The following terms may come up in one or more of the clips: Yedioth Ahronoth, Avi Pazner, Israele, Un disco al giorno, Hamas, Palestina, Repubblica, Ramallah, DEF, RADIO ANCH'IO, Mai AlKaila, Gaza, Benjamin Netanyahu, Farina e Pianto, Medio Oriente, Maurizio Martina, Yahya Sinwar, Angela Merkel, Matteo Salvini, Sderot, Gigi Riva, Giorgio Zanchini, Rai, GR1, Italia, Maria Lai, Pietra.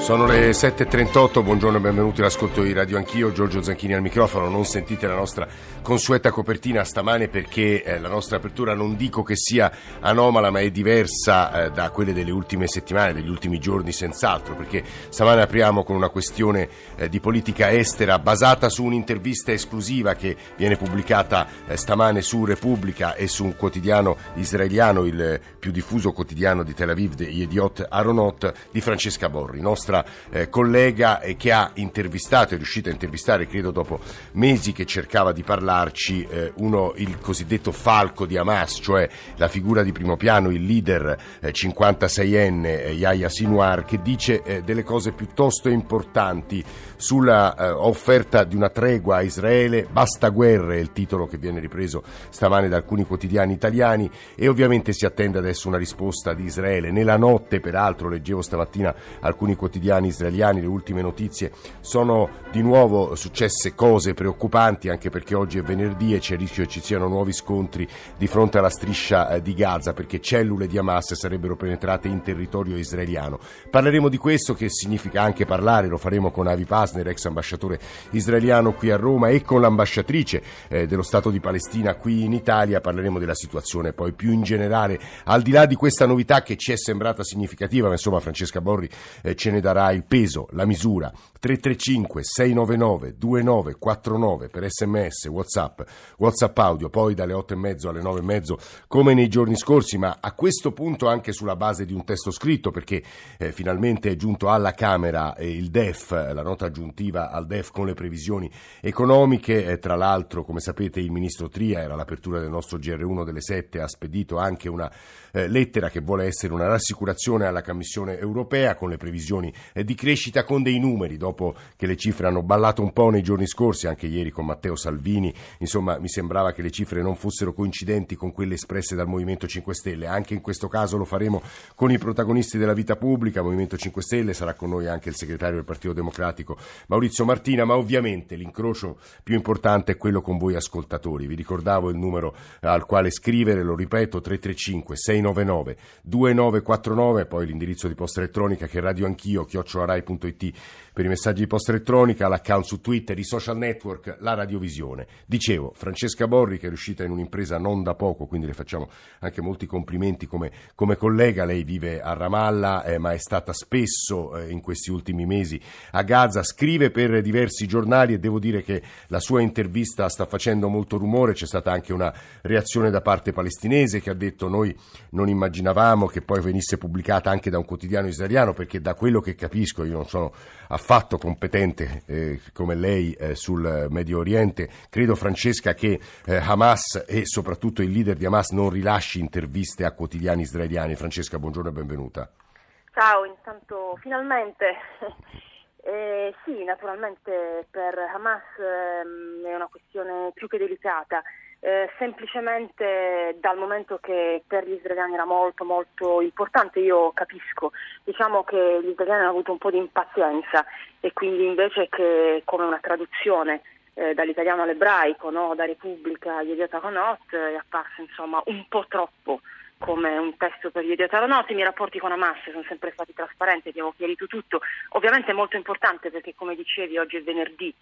Sono le 7.38, buongiorno e benvenuti all'ascolto di Radio Anch'io, Giorgio Zanchini al microfono. Non sentite la nostra consueta copertina stamane perché la nostra apertura non dico che sia anomala, ma è diversa da quelle delle ultime settimane, degli ultimi giorni senz'altro, perché stamane apriamo con una questione di politica estera basata su un'intervista esclusiva che viene pubblicata stamane su Repubblica e su un quotidiano israeliano, il più diffuso quotidiano di Tel Aviv, Yedioth Ahronoth, di Francesca Borri, nostra collega che ha intervistato, è riuscita a intervistare, credo dopo mesi che cercava di parlare, il cosiddetto falco di Hamas, cioè la figura di primo piano, il leader 56enne Yahya Sinwar, che dice delle cose piuttosto importanti sulla offerta di una tregua a Israele. Basta guerre è il titolo che viene ripreso stamane da alcuni quotidiani italiani, e ovviamente si attende adesso una risposta di Israele. Nella notte, peraltro, leggevo stamattina alcuni quotidiani israeliani, le ultime notizie, sono di nuovo successe cose preoccupanti, anche perché oggi è venerdì e c'è il rischio che ci siano nuovi scontri di fronte alla striscia di Gaza, perché cellule di Hamas sarebbero penetrate in territorio israeliano. Parleremo di questo, che significa anche parlare, lo faremo con Avi Pazner, ex ambasciatore israeliano qui a Roma, e con l'ambasciatrice dello Stato di Palestina qui in Italia. Parleremo della situazione poi più in generale, al di là di questa novità che ci è sembrata significativa, ma insomma Francesca Borri ce ne darà il peso, la misura. 335 699 2949 per SMS, WhatsApp audio, poi dalle 8:30 alle 9:30 come nei giorni scorsi, ma a questo punto anche sulla base di un testo scritto, perché finalmente è giunto alla Camera il DEF, la nota aggiuntiva al DEF con le previsioni economiche. Tra l'altro, come sapete, il ministro Tria, era l'apertura del nostro GR1 delle 7, ha spedito anche una lettera che vuole essere una rassicurazione alla Commissione europea con le previsioni di crescita, con dei numeri, dopo che le cifre hanno ballato un po' nei giorni scorsi, anche ieri con Matteo Salvini. Insomma, mi sembrava che le cifre non fossero coincidenti con quelle espresse dal Movimento 5 Stelle. Anche in questo caso lo faremo con i protagonisti della vita pubblica, Movimento 5 Stelle, sarà con noi anche il segretario del Partito Democratico Maurizio Martina, ma ovviamente l'incrocio più importante è quello con voi ascoltatori. Vi ricordavo il numero al quale scrivere, lo ripeto, 335 699 2949, poi l'indirizzo di posta elettronica che è radioanchio@rai.it per i messaggi di posta elettronica, l'account su Twitter, i social network, la radiovisione. Dicevo, Francesca Borri, che è riuscita in un'impresa non da poco, quindi le facciamo anche molti complimenti come collega. Lei vive a Ramallah, ma è stata spesso in questi ultimi mesi a Gaza, scrive per diversi giornali e devo dire che la sua intervista sta facendo molto rumore. C'è stata anche una reazione da parte palestinese che ha detto: noi non immaginavamo che poi venisse pubblicata anche da un quotidiano israeliano, perché da quello che capisco, io non sono affatto competente come lei sul Medio Oriente, credo, Francesca, che Hamas e soprattutto il leader di Hamas non rilasci interviste a quotidiani israeliani. Francesca, buongiorno e benvenuta. Ciao, intanto finalmente. Sì, naturalmente per Hamas è una questione più che delicata, semplicemente dal momento che per gli israeliani era molto importante. Io capisco, diciamo che gli israeliani hanno avuto un po' di impazienza e quindi invece che come una traduzione dall'italiano all'ebraico, no? Da Repubblica a Yedioth Ahronoth, è apparso insomma un po' troppo come un testo per Yedioth Ahronoth. I miei rapporti con Hamas sono sempre stati trasparenti, abbiamo chiarito tutto. Ovviamente è molto importante perché, come dicevi, oggi è venerdì,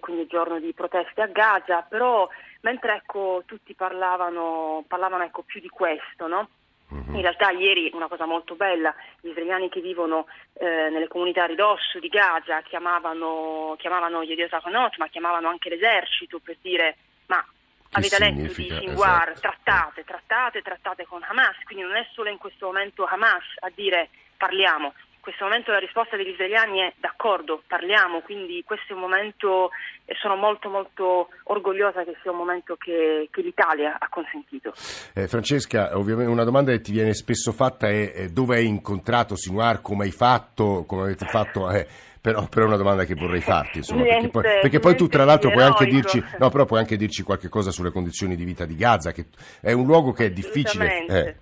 quindi è giorno di proteste a Gaza, però mentre tutti parlavano più di questo, no? In realtà ieri una cosa molto bella, gli israeliani che vivono nelle comunità a ridosso di Gaza chiamavano Yedioth Ahronoth, ma chiamavano anche l'esercito per dire: ma avete letto di Sinwar? Esatto. Trattate con Hamas. Quindi non è solo in questo momento Hamas a dire parliamo. In questo momento la risposta degli israeliani è: d'accordo, parliamo. Quindi questo è un momento, e sono molto orgogliosa che sia un momento che l'Italia ha consentito. Francesca, ovviamente una domanda che ti viene spesso fatta è: dove hai incontrato Sinwar, come avete fatto Però è una domanda che vorrei farti, insomma, perché poi tu tra l'altro puoi anche dirci qualche cosa sulle condizioni di vita di Gaza, che è un luogo che è difficile.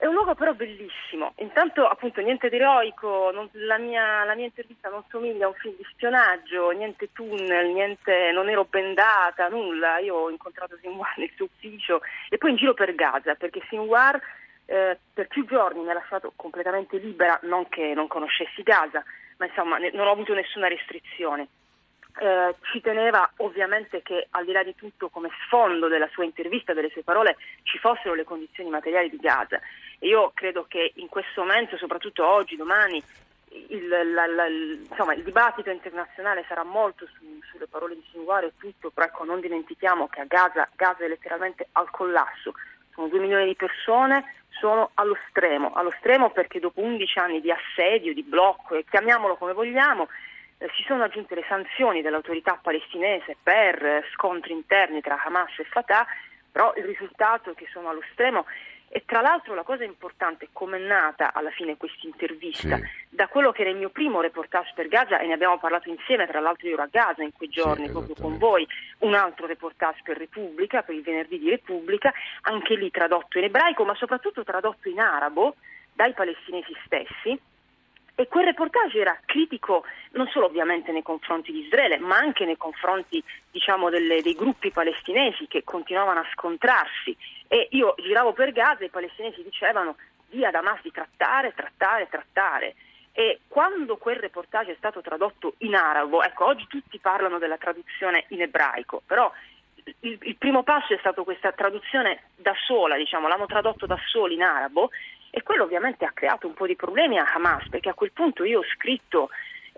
È un luogo però bellissimo. Intanto, appunto, niente di eroico, la mia intervista non somiglia a un film di spionaggio, niente tunnel, niente, non ero bendata, nulla. Io ho incontrato Sinwar nel suo ufficio e poi in giro per Gaza, perché Sinwar per più giorni mi ha lasciato completamente libera, non che non conoscessi Gaza, ma insomma non ho avuto nessuna restrizione. Ci teneva ovviamente che, al di là di tutto, come sfondo della sua intervista, delle sue parole, ci fossero le condizioni materiali di Gaza. E io credo che in questo momento, soprattutto oggi, domani, il dibattito internazionale sarà molto sulle parole di Sinwar e tutto, però ecco, non dimentichiamo che a Gaza è letteralmente al collasso. Sono 2 milioni di persone, sono allo stremo perché dopo 11 anni di assedio, di blocco, e chiamiamolo come vogliamo, si sono aggiunte le sanzioni dell'autorità palestinese per scontri interni tra Hamas e Fatah, però il risultato è che sono allo stremo. E tra l'altro la cosa importante, come è nata alla fine questa intervista, sì, da quello che era il mio primo reportage per Gaza, e ne abbiamo parlato insieme, tra l'altro io ero a Gaza in quei giorni, sì, proprio con voi, un altro reportage per Repubblica, per il venerdì di Repubblica, anche lì tradotto in ebraico, ma soprattutto tradotto in arabo dai palestinesi stessi. E quel reportage era critico non solo ovviamente nei confronti di Israele, ma anche nei confronti, diciamo, dei gruppi palestinesi che continuavano a scontrarsi. E io giravo per Gaza e i palestinesi dicevano: via ad Hamas di trattare. E quando quel reportage è stato tradotto in arabo, ecco, oggi tutti parlano della traduzione in ebraico, però il primo passo è stato questa traduzione da sola, diciamo, l'hanno tradotto da soli in arabo. E quello ovviamente ha creato un po' di problemi a Hamas, perché a quel punto io ho scritto: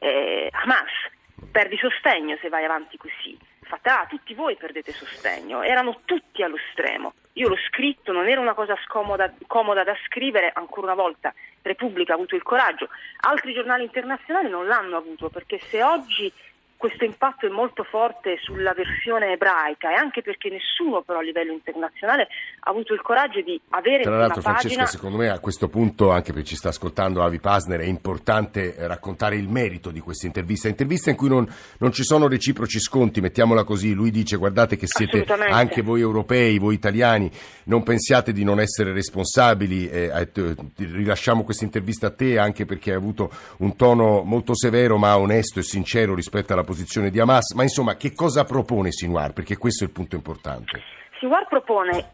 Hamas, perdi sostegno se vai avanti così. Fatah, tutti voi perdete sostegno. Erano tutti allo stremo. Io l'ho scritto, non era una cosa comoda da scrivere. Ancora una volta Repubblica ha avuto il coraggio. Altri giornali internazionali non l'hanno avuto, perché se oggi questo impatto è molto forte sulla versione ebraica, e anche perché nessuno però a livello internazionale ha avuto il coraggio di avere una pagina. Tra l'altro, Francesca, secondo me a questo punto, anche per chi ci sta ascoltando, Avi Pazner, è importante raccontare il merito di questa intervista in cui non ci sono reciproci sconti, mettiamola così. Lui dice: guardate che siete anche voi europei, voi italiani, non pensiate di non essere responsabili, rilasciamo questa intervista a te anche perché hai avuto un tono molto severo ma onesto e sincero rispetto alla posizione di Hamas. Ma insomma, che cosa propone Sinwar? Perché questo è il punto importante. Sinwar propone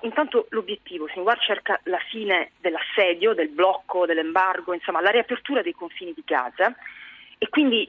intanto l'obiettivo. Sinwar cerca la fine dell'assedio, del blocco, dell'embargo, insomma la riapertura dei confini di Gaza, e quindi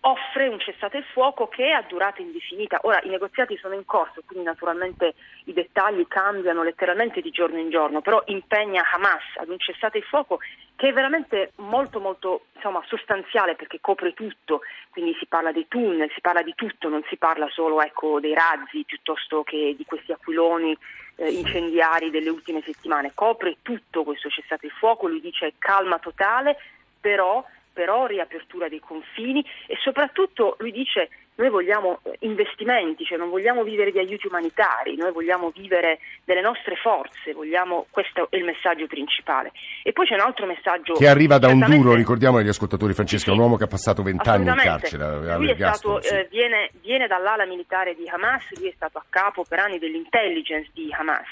offre un cessate il fuoco che è a durata indefinita. Ora i negoziati sono in corso, quindi naturalmente i dettagli cambiano letteralmente di giorno in giorno, però impegna Hamas ad un cessate il fuoco che è veramente molto molto, insomma, sostanziale, perché copre tutto. Quindi si parla dei tunnel, si parla di tutto, non si parla solo, ecco, dei razzi piuttosto che di questi aquiloni incendiari delle ultime settimane. Copre tutto questo cessate il fuoco, lui dice calma totale, però riapertura dei confini, e soprattutto lui dice: noi vogliamo investimenti, cioè non vogliamo vivere di aiuti umanitari, noi vogliamo vivere delle nostre forze, vogliamo, questo è il messaggio principale. E poi c'è un altro messaggio che arriva da Onduro, ricordiamo agli ascoltatori, Francesca, sì, un uomo che ha passato 20 anni in carcere. Lui viene dall'ala militare di Hamas, lui è stato a capo per anni dell'intelligence di Hamas.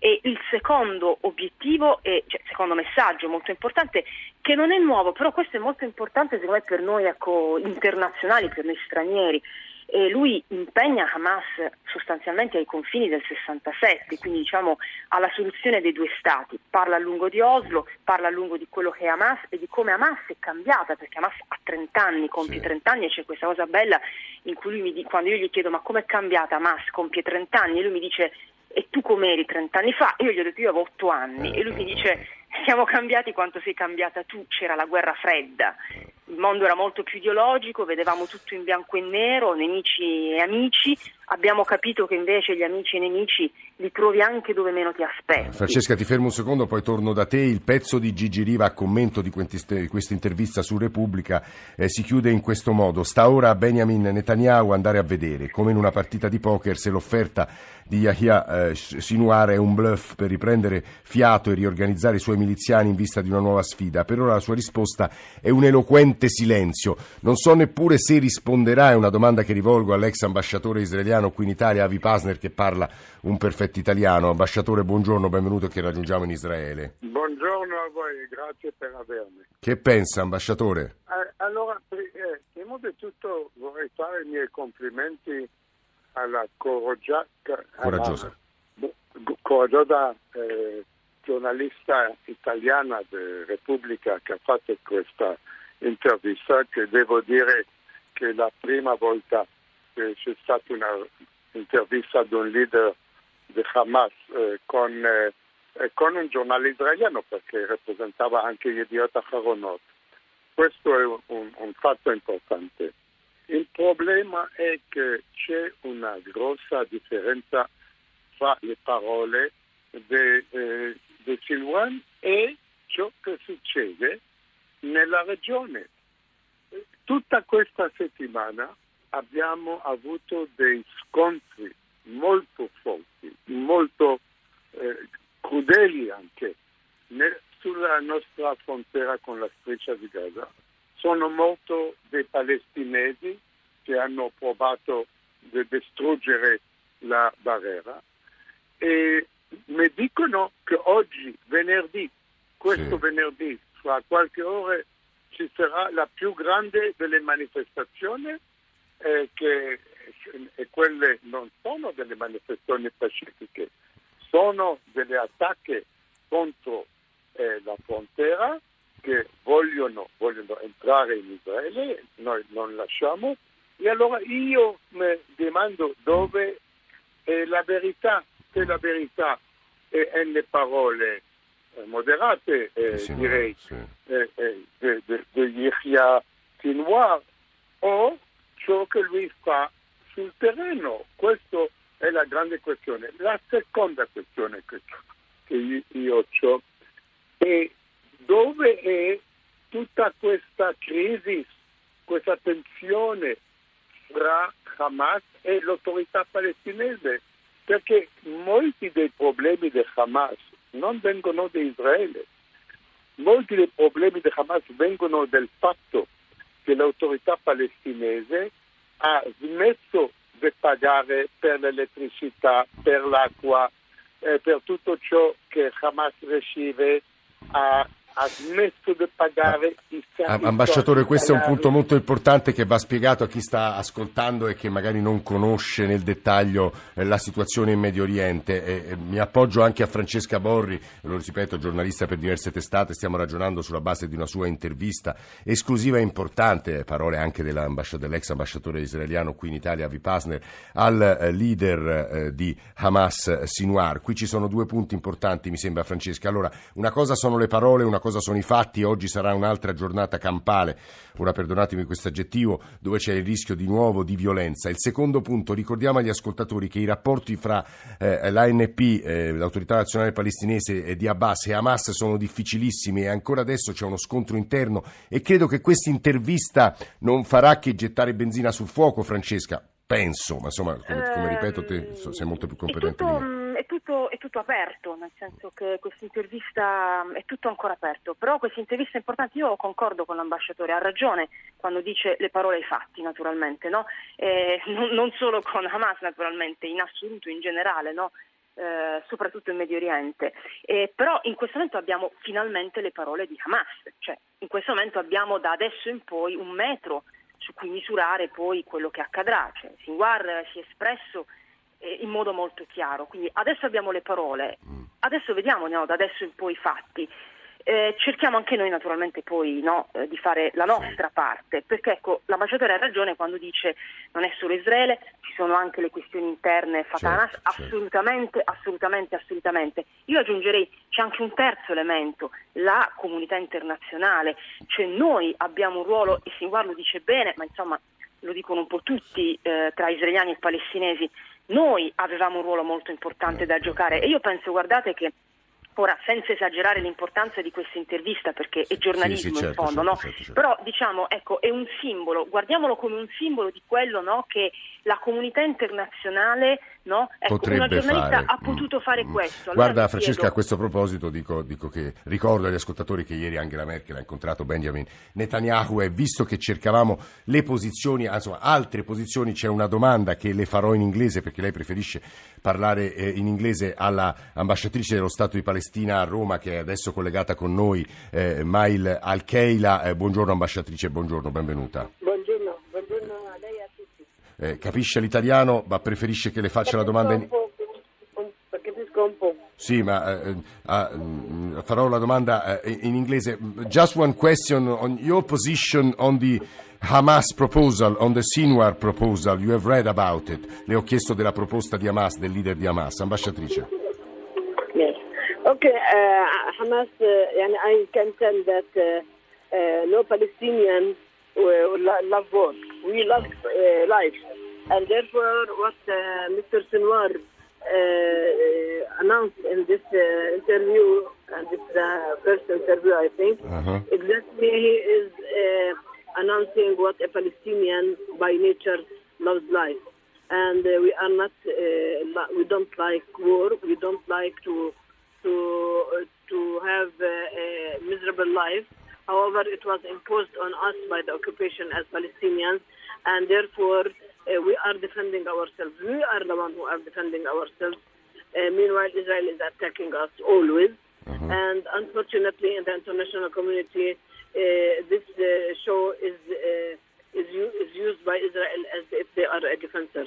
E il secondo obiettivo, secondo messaggio molto importante, che non è nuovo, però questo è molto importante secondo me per noi, ecco, internazionali, per noi stranieri, e lui impegna Hamas sostanzialmente ai confini del 67, quindi diciamo alla soluzione dei 2 stati. Parla a lungo di Oslo, parla a lungo di quello che è Hamas e di come Hamas è cambiata, perché Hamas ha 30 anni, compie 30 anni, e c'è questa cosa bella in cui lui quando io gli chiedo: ma com'è cambiata Hamas, compie 30 anni, e lui mi dice: e tu com'eri 30 anni fa? Io gli ho detto: io avevo 8 anni. E lui mi dice: siamo cambiati quanto sei cambiata tu, c'era la guerra fredda, il mondo era molto più ideologico, vedevamo tutto in bianco e nero, nemici e amici. Abbiamo capito che invece gli amici e nemici li trovi anche dove meno ti aspetti. Francesca, ti fermo un secondo, poi torno da te. Il pezzo di Gigi Riva a commento di questa intervista su Repubblica si chiude in questo modo: sta ora a Benjamin Netanyahu andare a vedere, come in una partita di poker, se l'offerta di Yahya Sinwar è un bluff per riprendere fiato e riorganizzare i suoi miliziani in vista di una nuova sfida. Per ora la sua risposta è un eloquente silenzio. Non so neppure se risponderà, è una domanda che rivolgo all'ex ambasciatore israeliano qui in Italia, Avi Pazner, che parla un perfetto italiano. Ambasciatore, buongiorno, benvenuto, che raggiungiamo in Israele. Buongiorno a voi, grazie per avermi. Che pensa, ambasciatore? Allora, prima di tutto vorrei fare i miei complimenti alla coraggiosa Cordova, giornalista italiana di Repubblica, che ha fatto questa intervista, che devo dire che è la prima volta che c'è stata un'intervista ad un leader di Hamas con un giornale israeliano, perché rappresentava anche Yedioth Ahronoth. Questo è un fatto importante. Il problema è che c'è una grossa differenza fra le parole di Sinwar e ciò che succede nella regione. Tutta questa settimana abbiamo avuto dei scontri molto forti, molto crudeli anche sulla nostra frontiera con la striscia di Gaza. Sono morti dei palestinesi che hanno provato di distruggere la barriera, e mi dicono che oggi, venerdì, venerdì, fra qualche ora, ci sarà la più grande delle manifestazioni, che quelle non sono delle manifestazioni pacifiche, sono delle attacche contro la frontiera, che vogliono entrare in Israele, noi non lasciamo. E allora io mi domando dove è la verità, se la verità è nelle parole moderate, direi, di Yahya Sinwar, o ciò che lui fa sul terreno. Questa è la grande questione. La seconda questione che io ho è: dove è tutta questa crisi, questa tensione fra Hamas e l'autorità palestinese? Perché molti dei problemi di Hamas non vengono da Israele, molti dei problemi di Hamas vengono dal fatto che l'autorità palestinese ha smesso di pagare per l'elettricità, per l'acqua, per tutto ciò che Hamas riceve. Ha smesso di pagare i salari. Ambasciatore, questo è un punto molto importante che va spiegato a chi sta ascoltando e che magari non conosce nel dettaglio la situazione in Medio Oriente. Mi appoggio anche a Francesca Borri, lo ripeto, giornalista per diverse testate. Stiamo ragionando sulla base di una sua intervista esclusiva e importante, parole anche dell'ex ambasciatore israeliano qui in Italia, Avi Pazner, al leader di Hamas, Sinwar. Qui ci sono due punti importanti, mi sembra, Francesca. Allora, una cosa sono le parole, una cosa sono i fatti. Oggi sarà un'altra giornata campale, ora perdonatemi questo aggettivo, dove c'è il rischio di nuovo di violenza. Il secondo punto, ricordiamo agli ascoltatori che i rapporti fra l'ANP, l'Autorità Nazionale Palestinese, e di Abbas e Hamas sono difficilissimi, e ancora adesso c'è uno scontro interno, e credo che questa intervista non farà che gettare benzina sul fuoco, Francesca. Penso, ma insomma, come ripeto, te sei molto più competente di me. È tutto aperto, nel senso che questa intervista è tutto ancora aperto, però questa intervista è importante. Io concordo con l'ambasciatore, ha ragione quando dice le parole ai fatti, naturalmente, no? Non solo con Hamas, naturalmente, in assoluto, in generale, no? Soprattutto in Medio Oriente, però in questo momento abbiamo finalmente le parole di Hamas, cioè in questo momento abbiamo da adesso in poi un metro su cui misurare poi quello che accadrà. Cioè, Sinwar si è espresso in modo molto chiaro, quindi adesso abbiamo le parole, adesso vediamo, no, da adesso in poi i fatti. Cerchiamo anche noi, naturalmente, poi, no, di fare la nostra parte, perché, ecco, l'ambasciatore ha ragione quando dice non è solo Israele, ci sono anche le questioni interne Fatah, assolutamente. Io aggiungerei, c'è anche un terzo elemento, la comunità internazionale, cioè noi abbiamo un ruolo, e Sinwar lo dice bene, ma insomma lo dicono un po' tutti, tra israeliani e palestinesi. Noi avevamo un ruolo molto importante da giocare, e io penso, guardate, che ora, senza esagerare l'importanza di questa intervista, perché è giornalismo, certo, in fondo, certo, no? Certo. Però, diciamo, ecco, è un simbolo, guardiamolo come un simbolo di quello, no, che la comunità internazionale, no, ecco, potrebbe, una giornalista fare. Ha potuto fare questo. Allora, guarda, Francesca, a questo proposito dico che ricordo agli ascoltatori che ieri Angela Merkel ha incontrato Benjamin Netanyahu, e visto che cercavamo le posizioni, insomma, altre posizioni, c'è una domanda che le farò in inglese, perché lei preferisce parlare in inglese, alla ambasciatrice dello Stato di Palestina a Roma, che è adesso collegata con noi, Mai AlKaila. Buongiorno ambasciatrice, buongiorno, benvenuta. Buongiorno a lei e a tutti. Capisce l'italiano, ma preferisce che le faccia la domanda in... Capisco un po'. Sì, ma farò la domanda in inglese. Just one question on your position on the Hamas proposal, on the Sinwar proposal. You have read about it. Le ho chiesto della proposta di Hamas, del leader di Hamas, ambasciatrice. Yes. Okay, Hamas, and I can tell that no Palestinian love war. We love life. And therefore what Mr. Sinwar announced in this interview, and it's the first interview, I think, exactly he is announcing what a Palestinian by nature loves life. And we are not, we don't like war, we don't like to have a miserable life. However, it was imposed on us by the occupation as Palestinians, and therefore we are defending ourselves. We are the ones who are defending ourselves. Meanwhile, Israel is attacking us always. Mm-hmm. And unfortunately, in the international community, this show is used by Israel as if they are a defensor.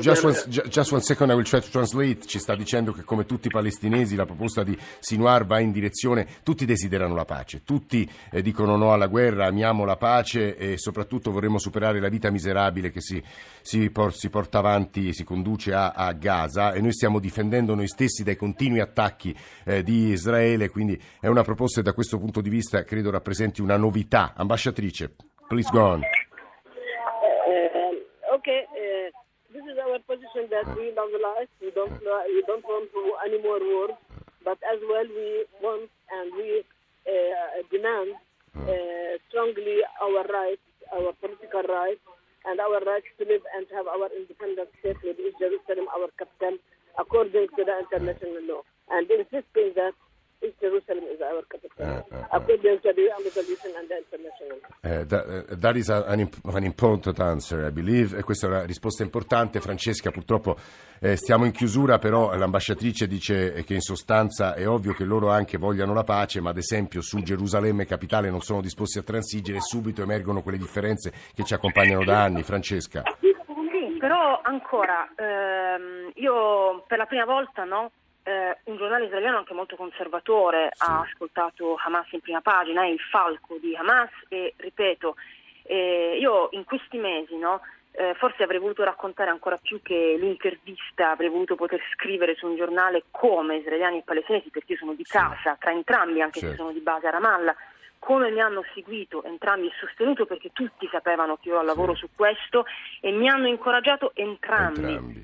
Just one second, I will try to translate. Ci sta dicendo che come tutti i palestinesi la proposta di Sinwar va in direzione, tutti desiderano la pace, tutti dicono no alla guerra, amiamo la pace e soprattutto vorremmo superare la vita miserabile che si porta avanti, si conduce a Gaza, e noi stiamo difendendo noi stessi dai continui attacchi di Israele, quindi è una proposta e da questo punto di vista credo rappresenti una novità. Ambasciatrice, please go on. Okay, this is our position that we love life. We don't want any more war, but as well we want and we demand strongly our rights, our political rights, and our rights to live and have our independent state with Jerusalem, our capital, according to the international law, and insisting that Jerusalem is our capital. That is an important answer, I believe. E questa è una risposta importante. Francesca, purtroppo stiamo in chiusura, però l'ambasciatrice dice che in sostanza è ovvio che loro anche vogliano la pace, ma ad esempio su Gerusalemme capitale non sono disposti a transigere e subito emergono quelle differenze che ci accompagnano da anni. Francesca. Sì, però ancora, io per la prima volta, no? Un giornale israeliano anche molto conservatore ha ascoltato Hamas in prima pagina, è il falco di Hamas e ripeto, io in questi mesi forse avrei voluto raccontare ancora più che l'intervista, avrei voluto poter scrivere su un giornale come israeliani e palestinesi, perché io sono di casa, tra entrambi, anche se sono di base a Ramallah, come mi hanno seguito entrambi e sostenuto, perché tutti sapevano che io lavoro su questo e mi hanno incoraggiato entrambi.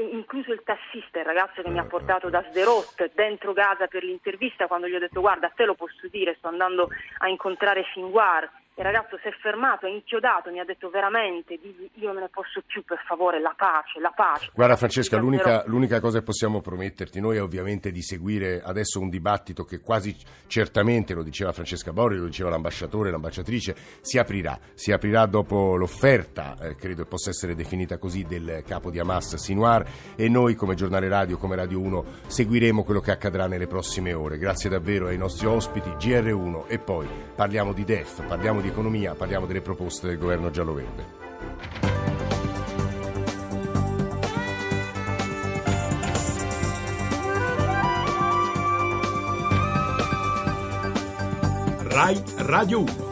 Incluso il tassista, il ragazzo che mi ha portato da Sderot dentro Gaza per l'intervista, quando gli ho detto guarda, te lo posso dire, sto andando a incontrare Sinwar, il ragazzo si è fermato, è inchiodato, mi ha detto veramente, digli io non ne posso più, per favore, la pace, la pace. Guarda Francesca, l'unica cosa che possiamo prometterti noi è ovviamente di seguire adesso un dibattito che quasi certamente, lo diceva Francesca Borri, lo diceva l'ambasciatore, l'ambasciatrice, si aprirà dopo l'offerta, credo possa essere definita così, del capo di Hamas Sinwar, e noi come giornale radio, come Radio 1, seguiremo quello che accadrà nelle prossime ore. Grazie davvero ai nostri ospiti, GR1, e poi parliamo di DEF, parliamo di economia, parliamo delle proposte del governo giallo-verde. Rai Radio 1.